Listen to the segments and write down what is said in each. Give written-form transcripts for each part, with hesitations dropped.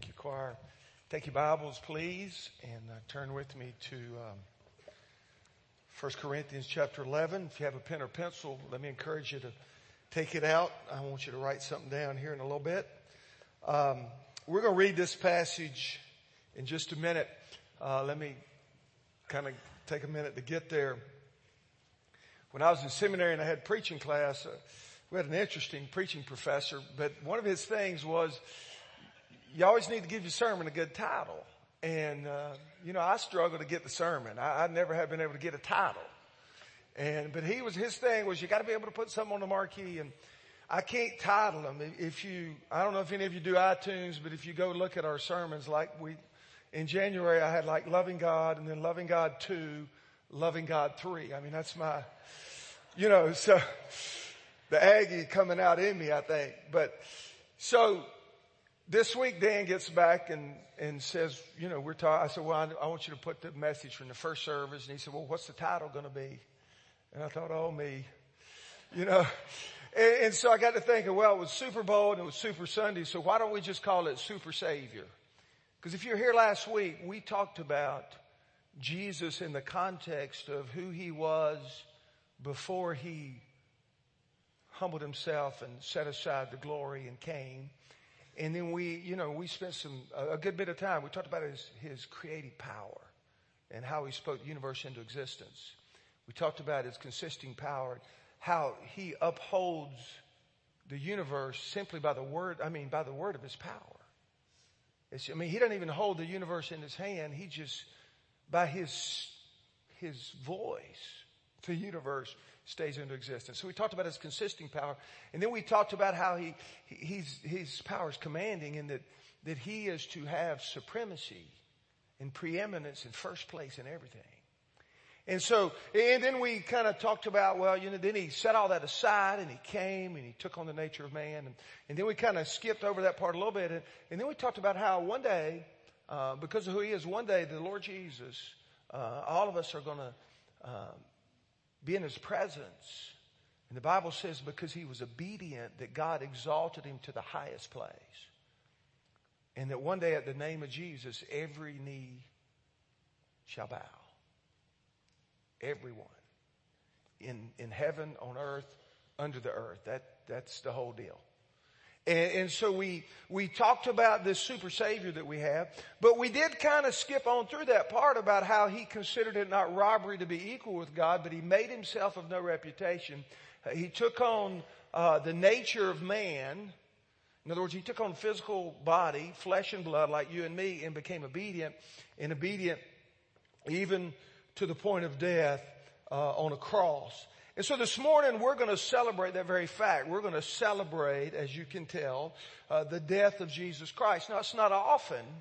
Thank you, choir. Take your Bibles, please, and turn with me to 1 Corinthians chapter 11. If you have a pen or pencil, let me encourage you to take it out. I want you to write something down here in a little bit. We're going to read this passage in just a minute. Let me kind of take a minute to get there. When I was in seminary and I had preaching class, we had an interesting preaching professor, but one of his things was, you always need to give your sermon a good title. And, I struggled to get the sermon. I never have been able to get a title. But his thing was, you got to be able to put something on the marquee. And I can't title them. I don't know if any of you do iTunes, but if you go look at our sermons, in January, I had Loving God, and then Loving God 2, Loving God 3. I mean, that's my, so the Aggie coming out in me, I think. This week, Dan gets back and says, we're talking. I said, I want you to put the message from the first service. And he said, what's the title going to be? And I thought, oh, me, And so I got to thinking, it was Super Bowl and it was Super Sunday. So why don't we just call it Super Savior? Because if you're here last week, we talked about Jesus in the context of who he was before he humbled himself and set aside the glory and came. And then we spent a good bit of time. We talked about his creative power and how he spoke the universe into existence. We talked about his consisting power, how he upholds the universe simply by the word of his power. He doesn't even hold the universe in his hand. He just, by his voice, the universe stays into existence. So we talked about his consisting power. And then we talked about how his power is commanding, and that he is to have supremacy and preeminence and first place in everything. And so, and then we kind of talked about, then he set all that aside and he came and he took on the nature of man. And then we kind of skipped over that part a little bit. And then we talked about how one day, because of who he is, one day the Lord Jesus, all of us are going to, be in his presence. And the Bible says because he was obedient that God exalted him to the highest place. And that one day at the name of Jesus, every knee shall bow. Everyone. In heaven, on earth, under the earth. That's the whole deal. And so we talked about this super savior that we have, but we did kind of skip on through that part about how he considered it not robbery to be equal with God, but he made himself of no reputation. He took on the nature of man. In other words, he took on physical body, flesh and blood like you and me, and became obedient, and obedient even to the point of death on a cross. And so this morning, we're going to celebrate that very fact. We're going to celebrate, as you can tell, the death of Jesus Christ. Now, it's not often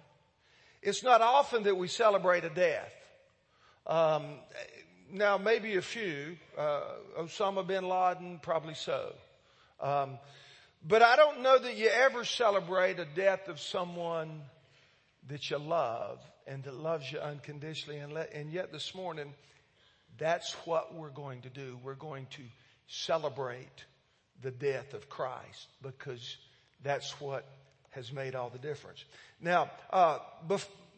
that we celebrate a death. Now, maybe a few. Osama bin Laden, probably so. But I don't know that you ever celebrate a death of someone that you love and that loves you unconditionally. And yet this morning, that's what we're going to do. We're going to celebrate the death of Christ because that's what has made all the difference. Now,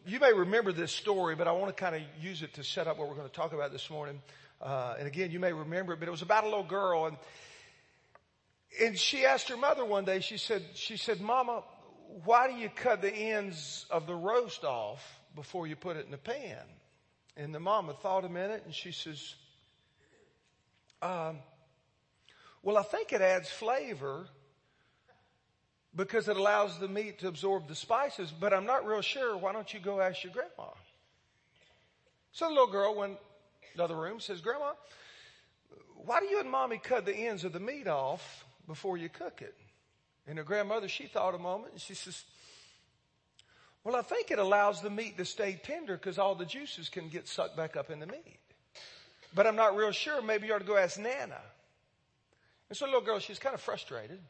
you may remember this story, but I want to kind of use it to set up what we're going to talk about this morning. And again, you may remember it, but it was about a little girl. And she asked her mother one day, she said, Mama, why do you cut the ends of the roast off before you put it in the pan? And the mama thought a minute, and she says, I think it adds flavor because it allows the meat to absorb the spices, but I'm not real sure. Why don't you go ask your grandma? So the little girl went to another room, says, Grandma, why do you and Mommy cut the ends of the meat off before you cook it? And her grandmother, she thought a moment, and she says, I think it allows the meat to stay tender because all the juices can get sucked back up in the meat. But I'm not real sure. Maybe you ought to go ask Nana. And so the little girl, she's kind of frustrated.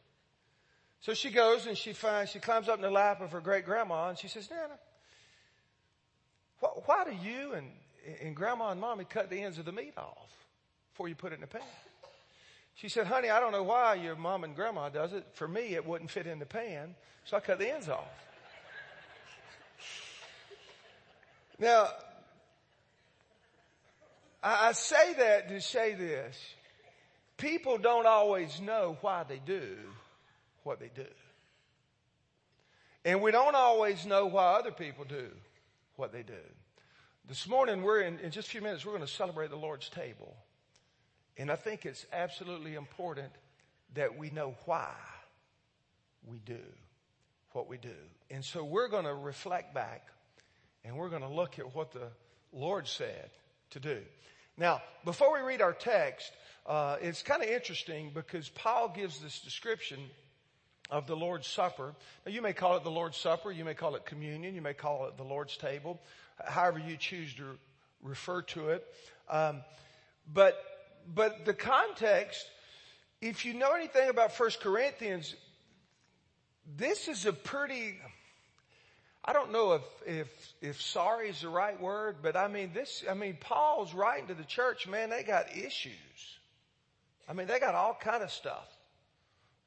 So she goes and she climbs up in the lap of her great-grandma and she says, Nana, why do you and Grandma and Mommy cut the ends of the meat off before you put it in the pan? She said, Honey, I don't know why your Mom and Grandma does it. For me, it wouldn't fit in the pan, so I cut the ends off. Now, I say that to say this. People don't always know why they do what they do. And we don't always know why other people do what they do. This morning, in just a few minutes, we're going to celebrate the Lord's table. And I think it's absolutely important that we know why we do what we do. And so we're going to reflect back and we're going to look at what the Lord said to do. Now, before we read our text, it's kind of interesting because Paul gives this description of the Lord's Supper. Now, you may call it the Lord's Supper. You may call it communion. You may call it the Lord's table. However you choose to refer to it. But the context, if you know anything about 1 Corinthians, this is a pretty, I don't know if sorry is the right word, but I mean, Paul's writing to the church, man, they got issues. I mean, they got all kind of stuff.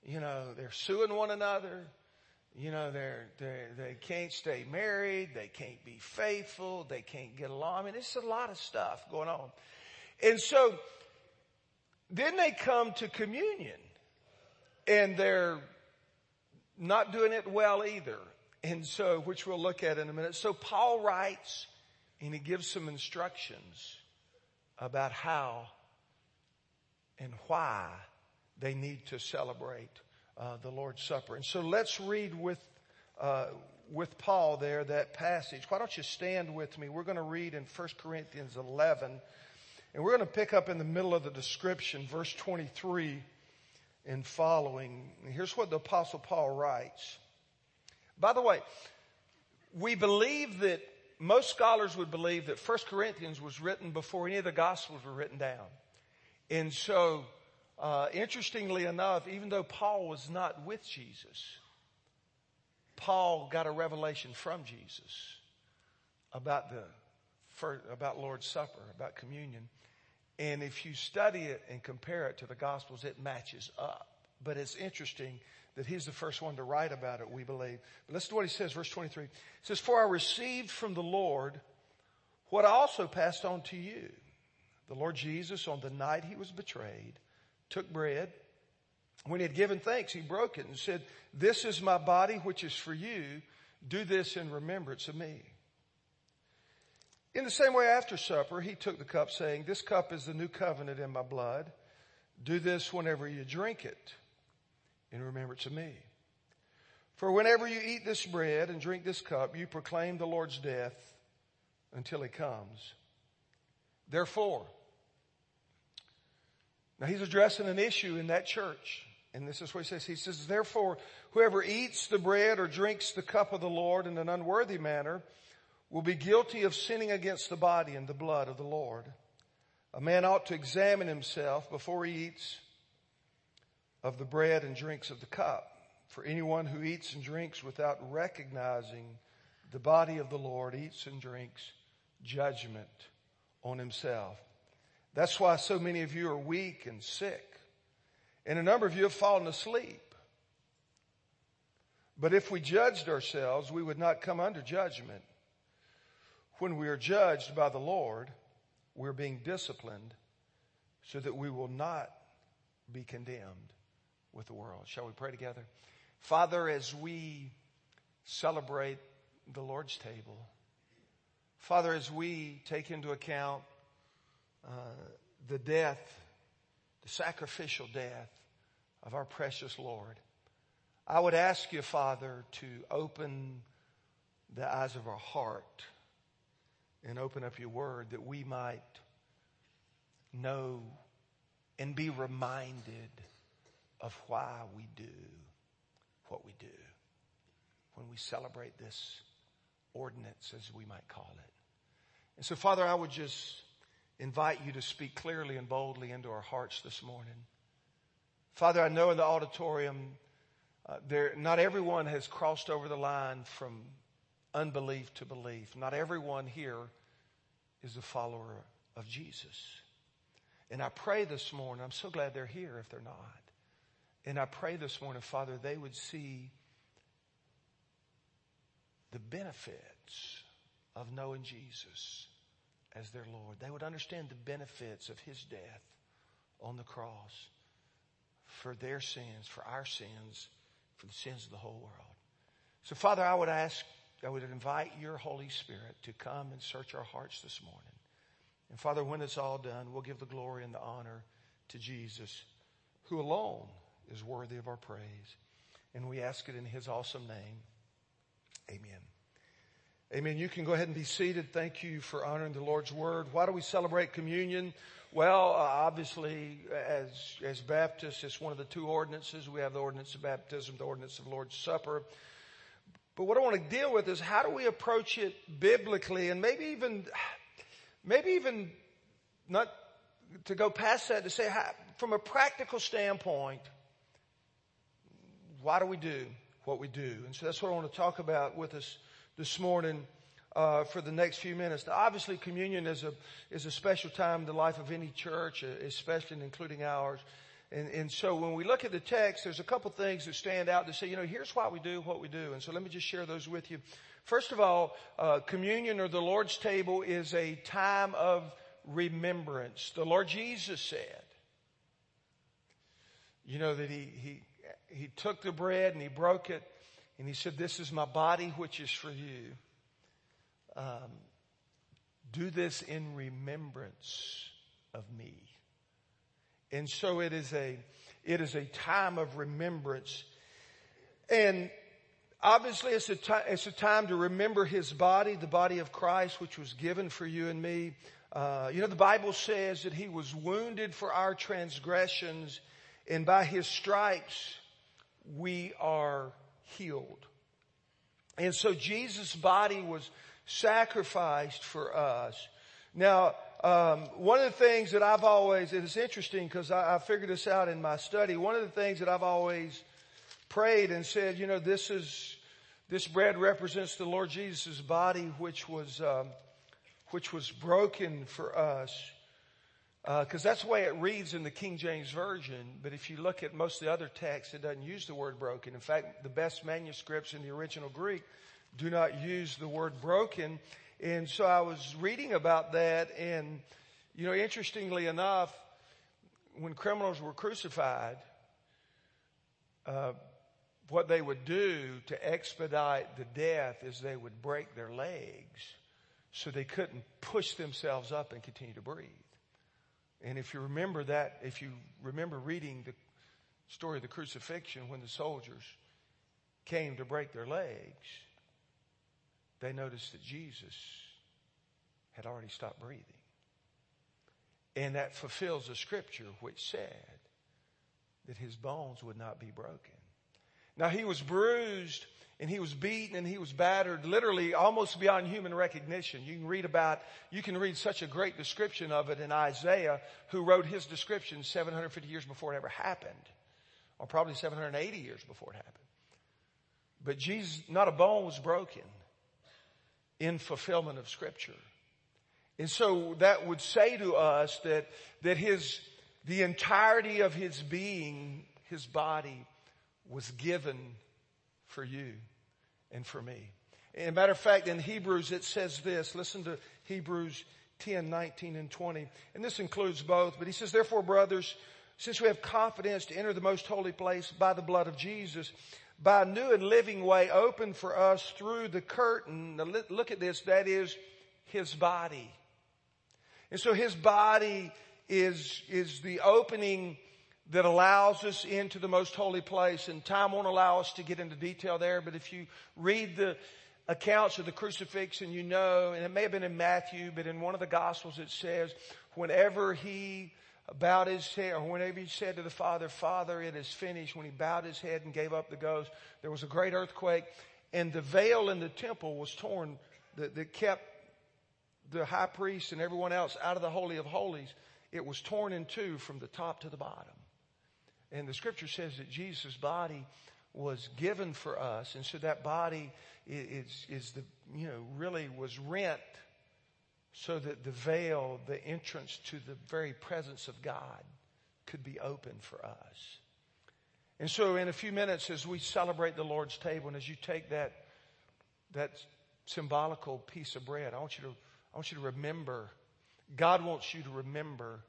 You know, they're suing one another. You know, they can't stay married. They can't be faithful. They can't get along. I mean, it's a lot of stuff going on. And so then they come to communion and they're not doing it well either. And so, which we'll look at in a minute. So Paul writes and he gives some instructions about how and why they need to celebrate the Lord's Supper. And so let's read with Paul there, that passage. Why don't you stand with me? We're going to read in 1 Corinthians 11, and we're going to pick up in the middle of the description, verse 23 and following. Here's what the Apostle Paul writes. By the way, we believe that most scholars would believe that 1 Corinthians was written before any of the Gospels were written down. And so, interestingly enough, even though Paul was not with Jesus, Paul got a revelation from Jesus about Lord's Supper, about communion. And if you study it and compare it to the Gospels, it matches up. But it's interesting that he's the first one to write about it, we believe. But listen to what he says, verse 23. It says, "For I received from the Lord what I also passed on to you. The Lord Jesus, on the night he was betrayed, took bread. When he had given thanks, he broke it and said, 'This is my body, which is for you. Do this in remembrance of me.' In the same way, after supper, he took the cup, saying, 'This cup is the new covenant in my blood. Do this whenever you drink it in remembrance of me. For whenever you eat this bread and drink this cup, you proclaim the Lord's death until he comes.' Therefore," now he's addressing an issue in that church, and this is what he says. He says, "Therefore, whoever eats the bread or drinks the cup of the Lord in an unworthy manner will be guilty of sinning against the body and the blood of the Lord. A man ought to examine himself before he eats of the bread and drinks of the cup. For anyone who eats and drinks without recognizing the body of the Lord eats and drinks judgment on himself. That's why so many of you are weak and sick, and a number of you have fallen asleep. But if we judged ourselves, we would not come under judgment. When we are judged by the Lord, we're being disciplined so that we will not be condemned with the world." Shall we pray together? Father, as we celebrate the Lord's table, Father, as we take into account the death, the sacrificial death of our precious Lord, I would ask you, Father, to open the eyes of our heart and open up your word that we might know and be reminded of why we do what we do when we celebrate this ordinance, as we might call it. And so, Father, I would just invite you to speak clearly and boldly into our hearts this morning. Father, I know in the auditorium, not everyone has crossed over the line from unbelief to belief. Not everyone here is a follower of Jesus. And I pray this morning, I'm so glad they're here if they're not. And I pray this morning, Father, they would see the benefits of knowing Jesus as their Lord. They would understand the benefits of His death on the cross for their sins, for our sins, for the sins of the whole world. So Father, I would invite your Holy Spirit to come and search our hearts this morning. And Father, when it's all done, we'll give the glory and the honor to Jesus, who alone is worthy of our praise. And we ask it in His awesome name. Amen. Amen. You can go ahead and be seated. Thank you for honoring the Lord's Word. Why do we celebrate communion? Well, obviously, as Baptists, it's one of the two ordinances. We have the ordinance of baptism, the ordinance of Lord's Supper. But what I want to deal with is how do we approach it biblically, and maybe even not to go past that, to say how, from a practical standpoint, why do we do what we do? And so that's what I want to talk about with us this morning for the next few minutes. Now, obviously, communion is a special time in the life of any church, especially and including ours. And so when we look at the text, there's a couple things that stand out to say, you know, here's why we do what we do. And so let me just share those with you. First of all, communion or the Lord's table is a time of remembrance. The Lord Jesus said, you know, that He took the bread and He broke it and He said, this is my body, which is for you. Do this in remembrance of me. And so it is a time of remembrance. And obviously it's a time to remember His body, the body of Christ, which was given for you and me. You know, the Bible says that He was wounded for our transgressions, and by His stripes, we are healed. And so Jesus' body was sacrificed for us. Now, one of the things that I've always, and it's interesting because I figured this out in my study, one of the things that I've always prayed and said, you know, this bread represents the Lord Jesus' body, which was broken for us. Because that's the way it reads in the King James Version. But if you look at most of the other texts, it doesn't use the word broken. In fact, the best manuscripts in the original Greek do not use the word broken. And so I was reading about that. And, you know, interestingly enough, when criminals were crucified, what they would do to expedite the death is they would break their legs so they couldn't push themselves up and continue to breathe. And if you remember reading the story of the crucifixion, when the soldiers came to break their legs, they noticed that Jesus had already stopped breathing. And that fulfills the scripture which said that His bones would not be broken. Now, He was bruised and He was beaten and He was battered, literally almost beyond human recognition. You can read such a great description of it in Isaiah, who wrote his description 750 years before it ever happened, or probably 780 years before it happened. But Jesus, not a bone was broken in fulfillment of scripture. And so that would say to us that the entirety of His being, His body, was given for you and for me. As a matter of fact, in Hebrews it says this. Listen to Hebrews 10, 19, and 20. And this includes both. But he says, therefore, brothers, since we have confidence to enter the most holy place by the blood of Jesus, by a new and living way opened for us through the curtain. Now look at this. That is His body. And so His body is the opening that allows us into the most holy place. And time won't allow us to get into detail there. But if you read the accounts of the crucifixion, you know, and it may have been in Matthew, but in one of the Gospels it says, whenever He bowed His head, or whenever He said to the Father, Father, it is finished, when He bowed His head and gave up the ghost, there was a great earthquake. And the veil in the temple was torn that kept the high priest and everyone else out of the Holy of Holies. It was torn in two from the top to the bottom. And the scripture says that Jesus' body was given for us. And so that body really was rent so that the veil, the entrance to the very presence of God, could be open for us. And so in a few minutes, as we celebrate the Lord's table, and as you take that symbolical piece of bread. I want you to remember. God wants you to remember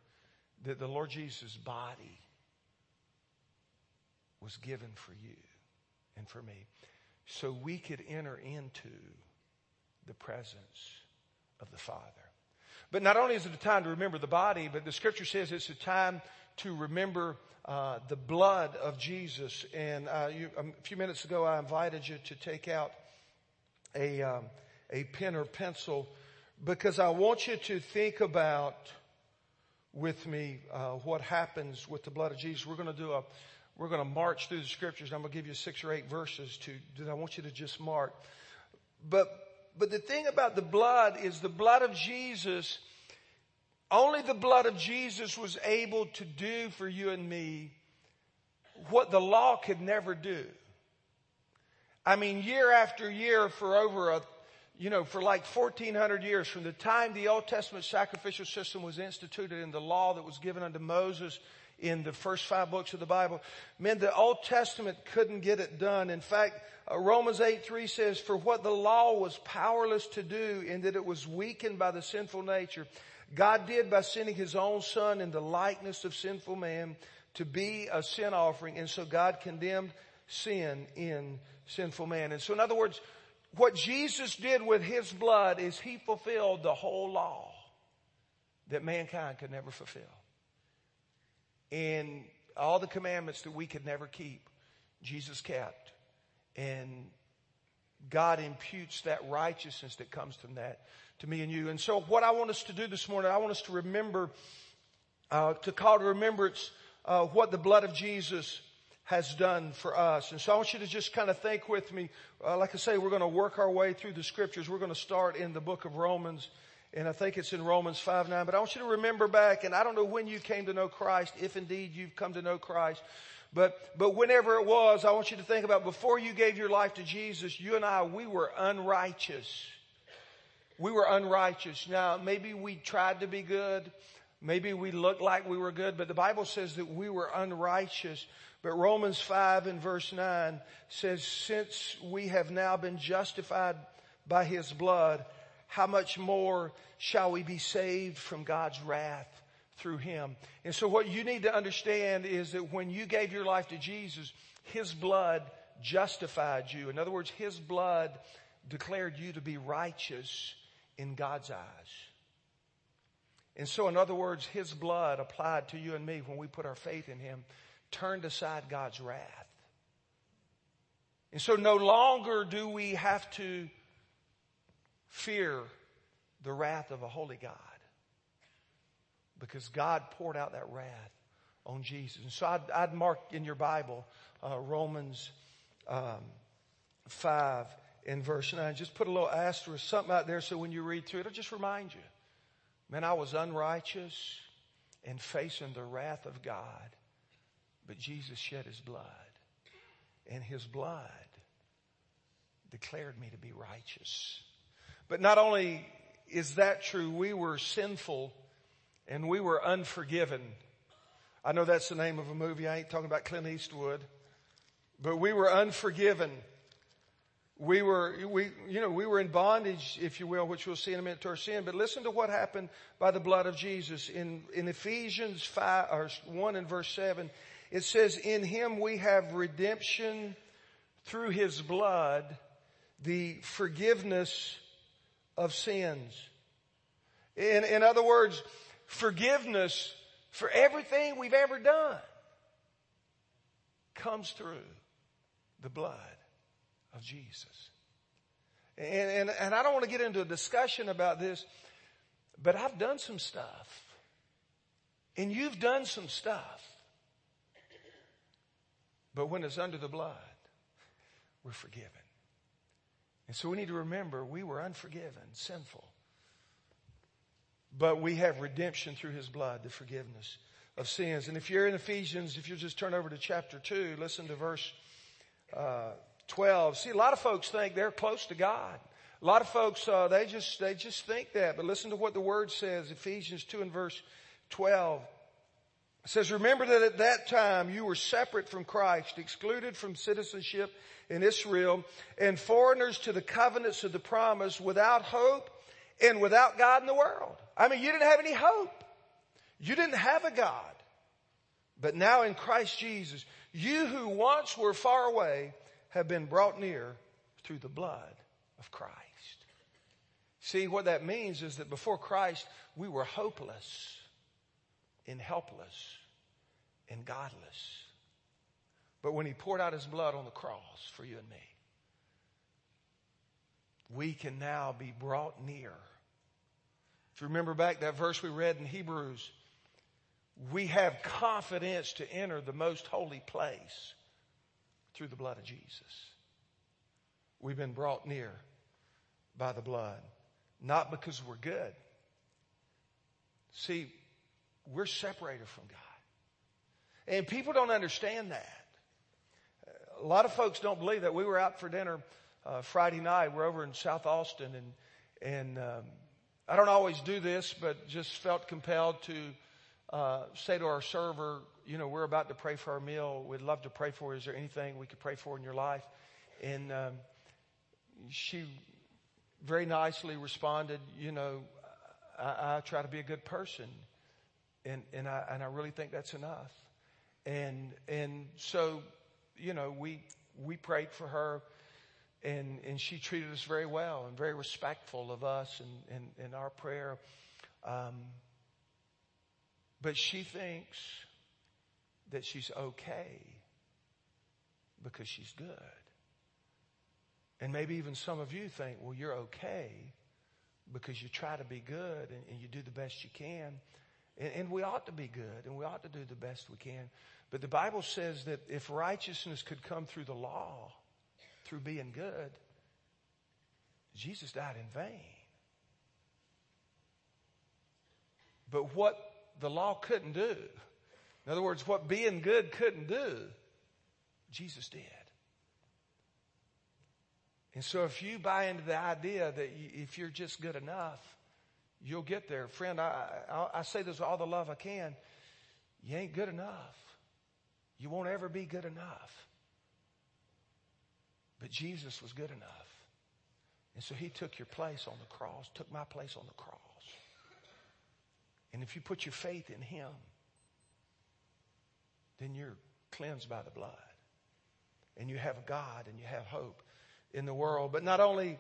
that the Lord Jesus' body was given for you and for me, so we could enter into the presence of the Father. But not only is it a time to remember the body, but the Scripture says it's a time to remember the blood of Jesus. And a few minutes ago, I invited you to take out a pen or pencil, because I want you to think about with me what happens with the blood of Jesus. We're going to march through the Scriptures. And I'm going to give you 6 or 8 verses that I want you to just mark. But the thing about the blood is the blood of Jesus, only the blood of Jesus was able to do for you and me what the law could never do. I mean, year after year for for like 1,400 years, from the time the Old Testament sacrificial system was instituted in the law that was given unto Moses in the first 5 books of the Bible, man, the Old Testament couldn't get it done. In fact, Romans 8:3 says, for what the law was powerless to do in that it was weakened by the sinful nature, God did by sending His own Son in the likeness of sinful man to be a sin offering. And so God condemned sin in sinful man. And so, in other words, what Jesus did with His blood is He fulfilled the whole law that mankind could never fulfill. And all the commandments that we could never keep, Jesus kept. And God imputes that righteousness that comes from that to me and you. And so what I want us to do this morning, I want us to remember, to call to remembrance what the blood of Jesus has done for us. And so I want you to just kind of think with me. Like I say, we're going to work our way through the Scriptures. We're going to start in the book of Romans, and I think it's in Romans 5:9. But I want you to remember back, and I don't know when you came to know Christ, if indeed you've come to know Christ, but whenever it was, I want you to think about before you gave your life to Jesus, you and I, we were unrighteous. We were unrighteous. Now, maybe we tried to be good. Maybe we looked like we were good, but the Bible says that we were unrighteous. But Romans 5 and verse 9 says, since we have now been justified by His blood, how much more shall we be saved from God's wrath through Him? And so what you need to understand is that when you gave your life to Jesus, His blood justified you. In other words, His blood declared you to be righteous in God's eyes. And so, in other words, His blood applied to you and me when we put our faith in Him turned aside God's wrath. And so no longer do we have to fear the wrath of a holy God, because God poured out that wrath on Jesus. And so I'd mark in your Bible Romans 5 and verse 9. Just put a little asterisk, something out there, so when you read through it, it'll just remind you. Man, I was unrighteous and facing the wrath of God. But Jesus shed His blood, and His blood declared me to be righteous. But not only is that true, we were sinful and we were unforgiven. I know that's the name of a movie. I ain't talking about Clint Eastwood. But we were unforgiven. We were in bondage, if you will, which we'll see in a minute, to our sin. But listen to what happened by the blood of Jesus in Ephesians 1 and verse 7. It says, in Him we have redemption through His blood, the forgiveness of sins. In other words, forgiveness for everything we've ever done comes through the blood of Jesus. And I don't want to get into a discussion about this, but I've done some stuff, and you've done some stuff. But when it's under the blood, we're forgiven. And so we need to remember we were unforgiven, sinful. But we have redemption through His blood, the forgiveness of sins. And if you're in Ephesians, if you'll just turn over to chapter 2, listen to verse 12. See, a lot of folks think they're close to God. A lot of folks, they just think that. But listen to what the Word says, Ephesians 2 and verse 12. It says, remember that at that time you were separate from Christ, excluded from citizenship in Israel, and foreigners to the covenants of the promise, without hope and without God in the world. I mean, you didn't have any hope. You didn't have a God. But now in Christ Jesus, you who once were far away have been brought near through the blood of Christ. See, what that means is that before Christ, we were hopeless and helpless and godless. But when he poured out his blood on the cross for you and me, we can now be brought near. If you remember back that verse we read in Hebrews, we have confidence to enter the most holy place through the blood of Jesus. We've been brought near by the blood, not because we're good. See, we're separated from God. And people don't understand that. A lot of folks don't believe that. We were out for dinner Friday night. We're over in South Austin, and I don't always do this, but just felt compelled to say to our server, you know, we're about to pray for our meal. We'd love to pray for you. Is there anything we could pray for in your life? And she very nicely responded, you know, I try to be a good person, and I really think that's enough. And so, you know, we prayed for her, and she treated us very well and very respectful of us and our prayer. But she thinks that she's okay because she's good. And maybe even some of you think, well, you're okay because you try to be good and you do the best you can. And we ought to be good and we ought to do the best we can. But the Bible says that if righteousness could come through the law, through being good, Jesus died in vain. But what the law couldn't do, in other words, what being good couldn't do, Jesus did. And so if you buy into the idea that if you're just good enough, you'll get there. Friend, I say this with all the love I can. You ain't good enough. You won't ever be good enough. But Jesus was good enough. And so he took your place on the cross, took my place on the cross. And if you put your faith in him, then you're cleansed by the blood. And you have God and you have hope in the world. But not only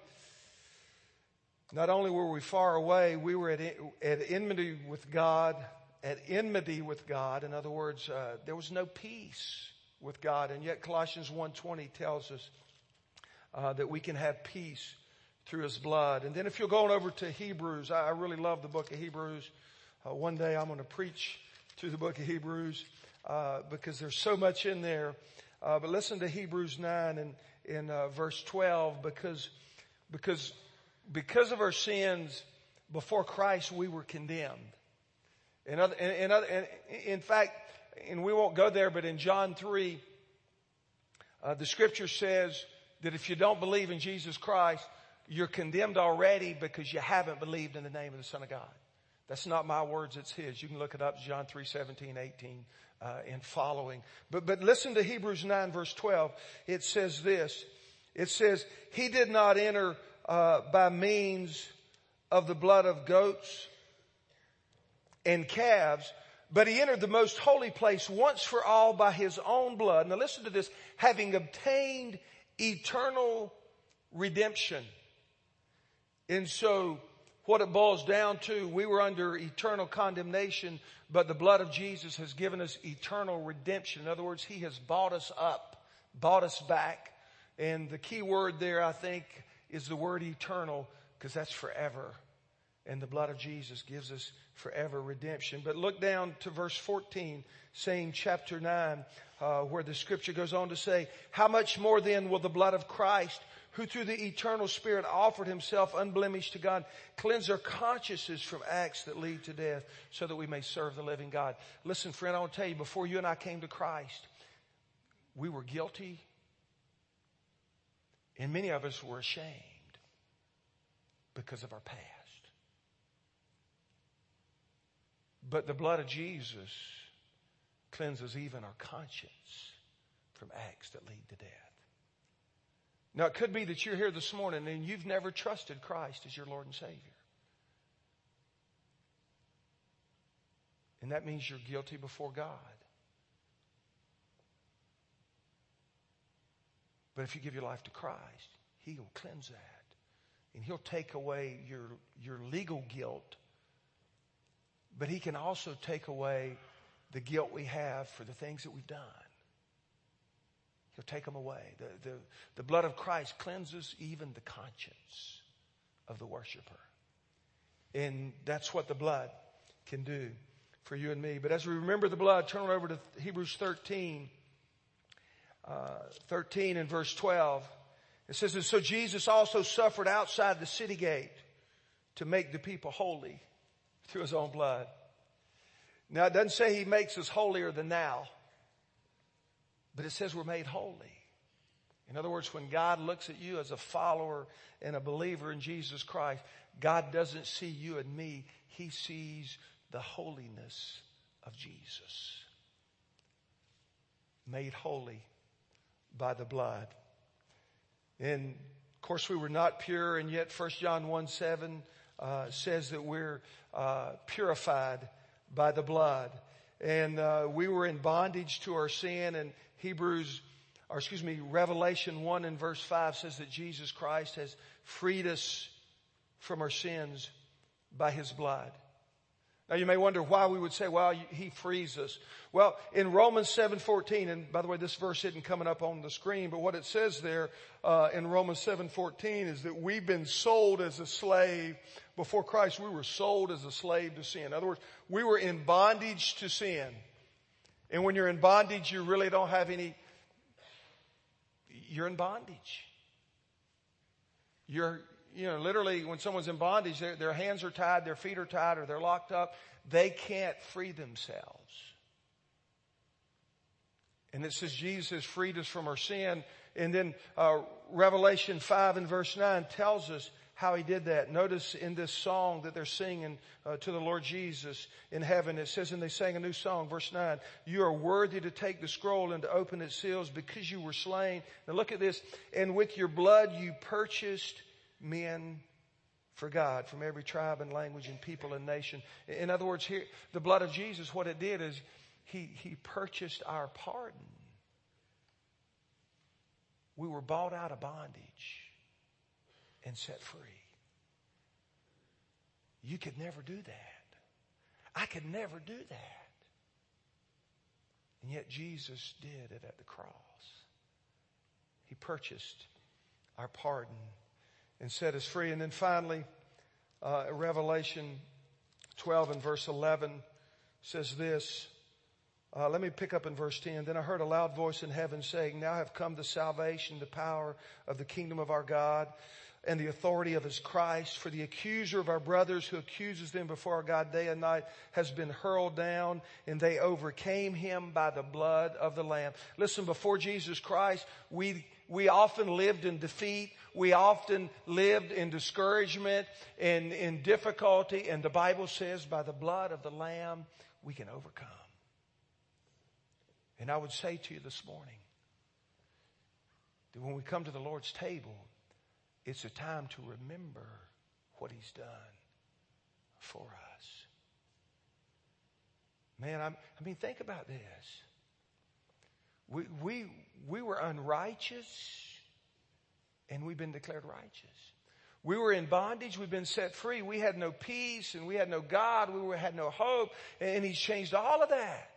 were we far away, we were at enmity with God, at enmity with God. In other words, there was no peace with God. And yet Colossians 1:20 tells us that we can have peace through his blood. And then if you're going over to Hebrews, I really love the book of Hebrews. One day I'm going to preach through the book of Hebrews because there's so much in there. But listen to Hebrews 9 and in verse 12, because of our sins before Christ, we were condemned. In fact, we won't go there, but in John 3, the scripture says that if you don't believe in Jesus Christ, you're condemned already because you haven't believed in the name of the Son of God. That's not my words, it's his. You can look it up, John 3, 17, 18, and following. But listen to Hebrews 9, verse 12. It says this. It says, he did not enter by means of the blood of goats and calves, but he entered the most holy place once for all by his own blood. Now listen to this. Having obtained eternal redemption. And so, what it boils down to, we were under eternal condemnation, but the blood of Jesus has given us eternal redemption. In other words, he has bought us up, bought us back. And the key word there, I think, is the word eternal, because that's forever. And the blood of Jesus gives us forever redemption. But look down to verse 14, same chapter 9, where the scripture goes on to say, how much more then will the blood of Christ, who through the eternal Spirit offered himself unblemished to God, cleanse our consciences from acts that lead to death so that we may serve the living God. Listen, friend, I want to tell you, before you and I came to Christ, we were guilty and many of us were ashamed because of our past. But the blood of Jesus cleanses even our conscience from acts that lead to death. Now, it could be that you're here this morning and you've never trusted Christ as your Lord and Savior. And that means you're guilty before God. But if you give your life to Christ, He will cleanse that. And He'll take away your legal guilt. But He can also take away the guilt we have for the things that we've done. He'll take them away. The blood of Christ cleanses even the conscience of the worshiper. And that's what the blood can do for you and me. But as we remember the blood, turn over to Hebrews 13 and verse 12. It says, and so Jesus also suffered outside the city gate to make the people holy through His own blood. Now, it doesn't say He makes us holier than now, but it says we're made holy. In other words, when God looks at you as a follower and a believer in Jesus Christ, God doesn't see you and me. He sees the holiness of Jesus. Made holy by the blood. And of course we were not pure, and yet 1 John 1:7 says that we're purified by the blood. And we were in bondage to our sin, and Revelation 1 and verse 5 says that Jesus Christ has freed us from our sins by His blood. Now you may wonder why we would say, well, He frees us. Well, in Romans 7:14, and by the way, this verse isn't coming up on the screen, but what it says there in Romans 7:14 is that we've been sold as a slave. Before Christ, we were sold as a slave to sin. In other words, we were in bondage to sin. And when you're in bondage, you really don't have any, you're in bondage. You know, literally, when someone's in bondage, their hands are tied, their feet are tied, or they're locked up. They can't free themselves. And it says Jesus has freed us from our sin. And then Revelation 5 and verse 9 tells us how He did that. Notice in this song that they're singing to the Lord Jesus in heaven. It says, and they sang a new song, verse 9, you are worthy to take the scroll and to open its seals because you were slain. Now look at this. And with your blood you purchased men for God from every tribe and language and people and nation. In other words, here, the blood of Jesus, what it did is he purchased our pardon. We were bought out of bondage and set free. You could never do that. I could never do that. And yet Jesus did it at the cross. He purchased our pardon and set us free. And then finally, Revelation 12 and verse 11 says this. Let me pick up in verse 10. Then I heard a loud voice in heaven saying, now have come the salvation, the power of the kingdom of our God and the authority of His Christ. For the accuser of our brothers who accuses them before our God day and night has been hurled down, and they overcame Him by the blood of the Lamb. Listen, before Jesus Christ, we often lived in defeat. We often lived in discouragement and in difficulty. And the Bible says by the blood of the Lamb, we can overcome. And I would say to you this morning that when we come to the Lord's table, it's a time to remember what He's done for us. Man, I mean, think about this. We were unrighteous, and we've been declared righteous. We were in bondage. We've been set free. We had no peace, and we had no God. We had no hope, and He's changed all of that.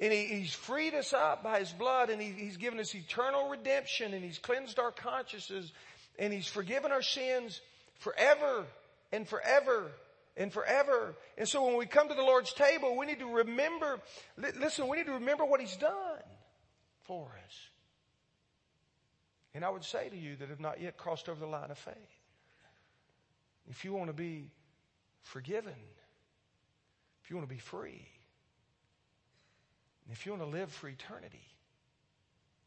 And He's freed us up by His blood, and He's given us eternal redemption, and He's cleansed our consciences, and He's forgiven our sins forever and forever and forever. And so when we come to the Lord's table, we need to remember, listen, we need to remember what He's done for us. And I would say to you that have not yet crossed over the line of faith, if you want to be forgiven, if you want to be free, and if you want to live for eternity,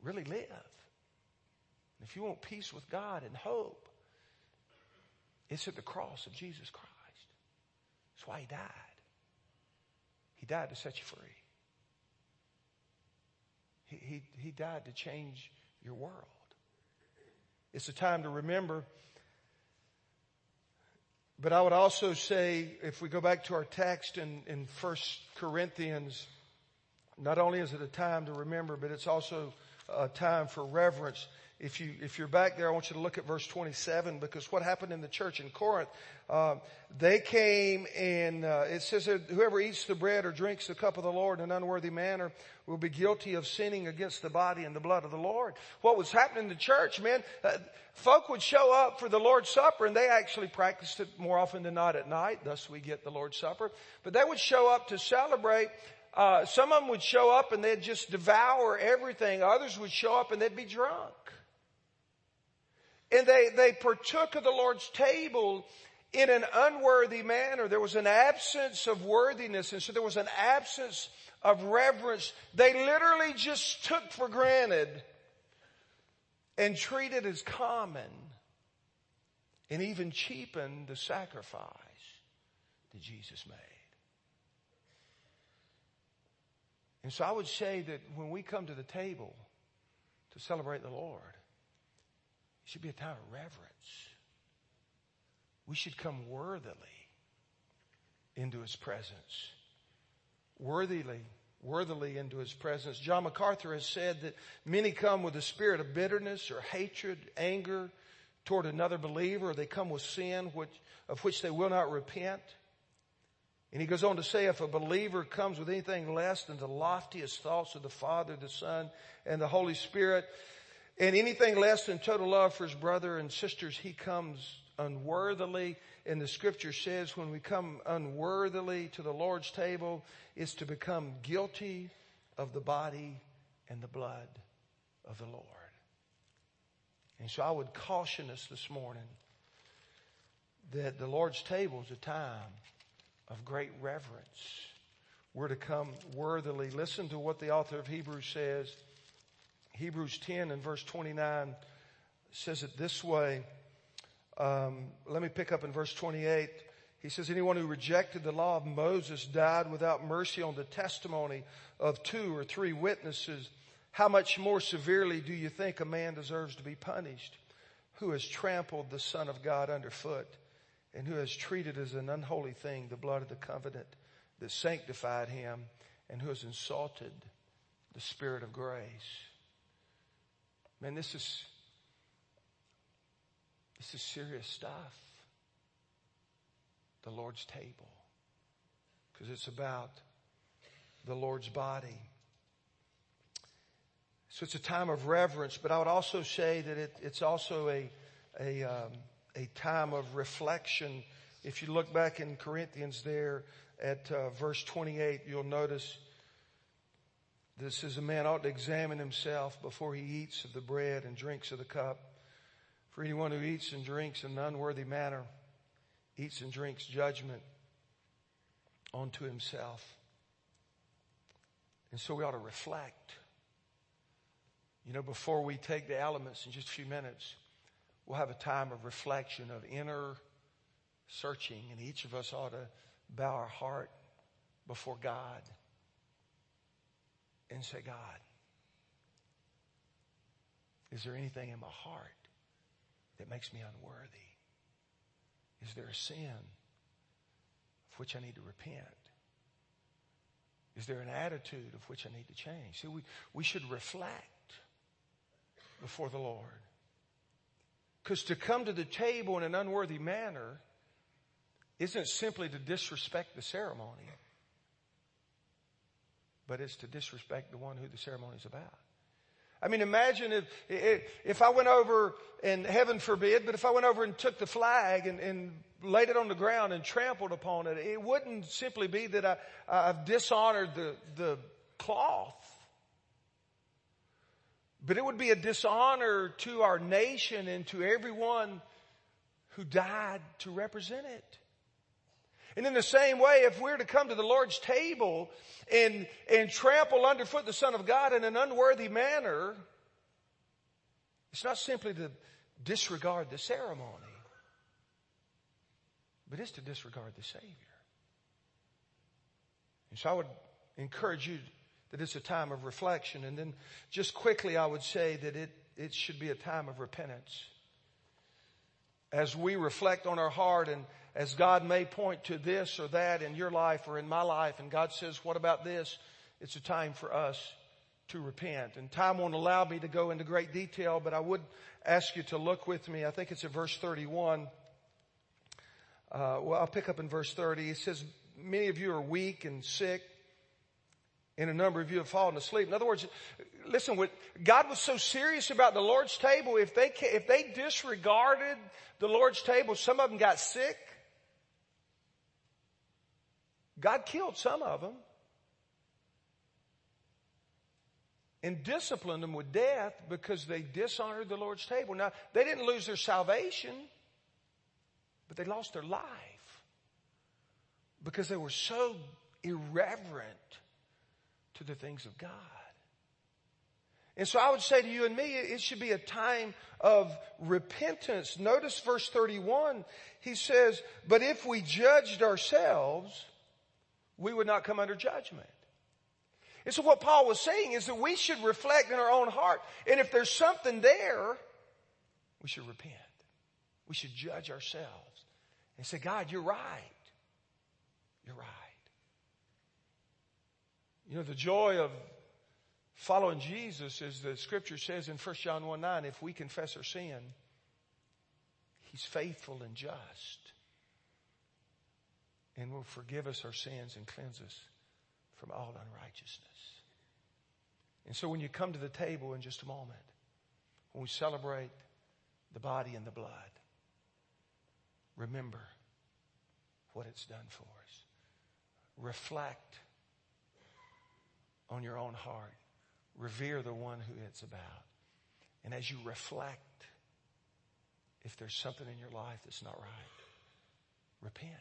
really live, and if you want peace with God and hope, it's at the cross of Jesus Christ. That's why He died. He died to set you free. He died to change your world. It's a time to remember. But I would also say, if we go back to our text in 1 Corinthians, not only is it a time to remember, but it's also a time for reverence. If you're back there, I want you to look at verse 27, because what happened in the church in Corinth, they came and it says that whoever eats the bread or drinks the cup of the Lord in an unworthy manner will be guilty of sinning against the body and the blood of the Lord. What was happening in the church, man, folk would show up for the Lord's Supper, and they actually practiced it more often than not at night, thus we get the Lord's Supper. But they would show up to celebrate. Some of them would show up and they'd just devour everything. Others would show up and they'd be drunk. And they partook of the Lord's table in an unworthy manner. There was an absence of worthiness, and so there was an absence of reverence. They literally just took for granted and treated as common and even cheapened the sacrifice that Jesus made. And so I would say that when we come to the table to celebrate the Lord, it should be a time of reverence. We should come worthily into His presence. Worthily into His presence. John MacArthur has said that many come with a spirit of bitterness or hatred, anger toward another believer. They come with sin of which they will not repent. And he goes on to say, if a believer comes with anything less than the loftiest thoughts of the Father, the Son, and the Holy Spirit, and anything less than total love for his brother and sisters, he comes unworthily. And the Scripture says when we come unworthily to the Lord's table, it's to become guilty of the body and the blood of the Lord. And so I would caution us this morning that the Lord's table is a time of great reverence. We're to come worthily. Listen to what the author of Hebrews says. Hebrews 10 and verse 29 says it this way. Let me pick up in verse 28. He says, anyone who rejected the law of Moses died without mercy on the testimony of two or three witnesses. How much more severely do you think a man deserves to be punished who has trampled the Son of God underfoot, and who has treated as an unholy thing the blood of the covenant that sanctified him, and who has insulted the Spirit of grace. Man, this is serious stuff. The Lord's table. Because it's about the Lord's body. So it's a time of reverence, but I would also say that it's also a time of reflection. If you look back in Corinthians there at verse 28, you'll notice this says a man ought to examine himself before he eats of the bread and drinks of the cup. For anyone who eats and drinks in an unworthy manner eats and drinks judgment onto himself. And so we ought to reflect. You know, before we take the elements in just a few minutes, we'll have a time of reflection, of inner searching, and each of us ought to bow our heart before God and say, God, is there anything in my heart that makes me unworthy? Is there a sin of which I need to repent? Is there an attitude of which I need to change? See, we should reflect before the Lord. Because to come to the table in an unworthy manner isn't simply to disrespect the ceremony, but it's to disrespect the one who the ceremony is about. I mean, imagine if I went over, and heaven forbid, but if I went over and took the flag and laid it on the ground and trampled upon it, it wouldn't simply be that I've dishonored the cloth. But it would be a dishonor to our nation and to everyone who died to represent it. And in the same way, if we're to come to the Lord's table and trample underfoot the Son of God in an unworthy manner, it's not simply to disregard the ceremony, but it's to disregard the Savior. And so I would encourage you that it's a time of reflection. And then just quickly, I would say that it should be a time of repentance. As we reflect on our heart and as God may point to this or that in your life or in my life, and God says, what about this? It's a time for us to repent. And time won't allow me to go into great detail, but I would ask you to look with me. I think it's at verse 31. Well, I'll pick up in verse 30. It says, many of you are weak and sick, and a number of you have fallen asleep. In other words, listen, God was so serious about the Lord's table, if they disregarded the Lord's table, some of them got sick. God killed some of them and disciplined them with death because they dishonored the Lord's table. Now, they didn't lose their salvation, but they lost their life because they were so irreverent to the things of God. And so I would say to you and me, it should be a time of repentance. Notice verse 31. He says, but if we judged ourselves, we would not come under judgment. And so what Paul was saying is that we should reflect in our own heart. And if there's something there, we should repent. We should judge ourselves and say, God, you're right. You're right. You know, the joy of following Jesus is the scripture says in 1 John 1:9, if we confess our sin, he's faithful and just and will forgive us our sins and cleanse us from all unrighteousness. And so when you come to the table in just a moment, when we celebrate the body and the blood, remember what it's done for us. Reflect on your own heart. Revere the one who it's about. And as you reflect, if there's something in your life that's not right, repent.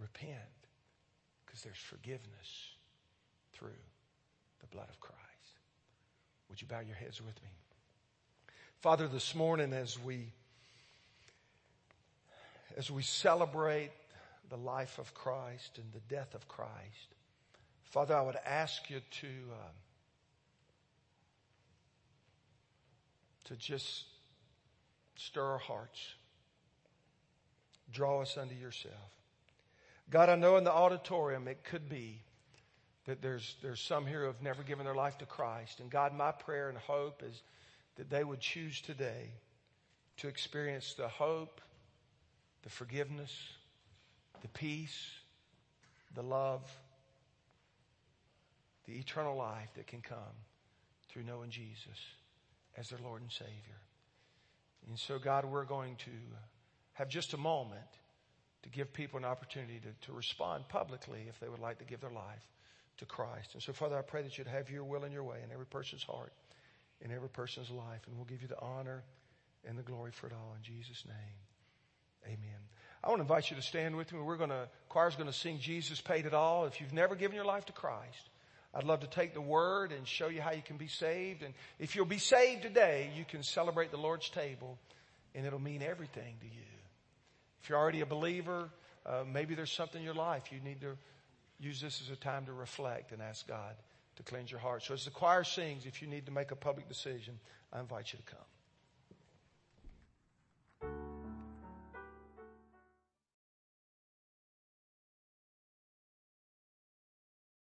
Repent, because there's forgiveness through the blood of Christ. Would you bow your heads with me? Father, this morning as we celebrate the life of Christ and the death of Christ, Father, I would ask you to just stir our hearts. Draw us unto yourself. God, I know in the auditorium it could be that there's some here who have never given their life to Christ. And God, my prayer and hope is that they would choose today to experience the hope, the forgiveness, the peace, the love, the eternal life that can come through knowing Jesus as their Lord and Savior. And so, God, we're going to have just a moment to give people an opportunity to respond publicly if they would like to give their life to Christ. And so, Father, I pray that you'd have your will and your way in every person's heart, in every person's life. And we'll give you the honor and the glory for it all. In Jesus' name, amen. I want to invite you to stand with me. Choir's going to sing Jesus Paid It All. If you've never given your life to Christ, I'd love to take the word and show you how you can be saved. And if you'll be saved today, you can celebrate the Lord's table, and it'll mean everything to you. If you're already a believer, maybe there's something in your life. You need to use this as a time to reflect and ask God to cleanse your heart. So as the choir sings, if you need to make a public decision, I invite you to come.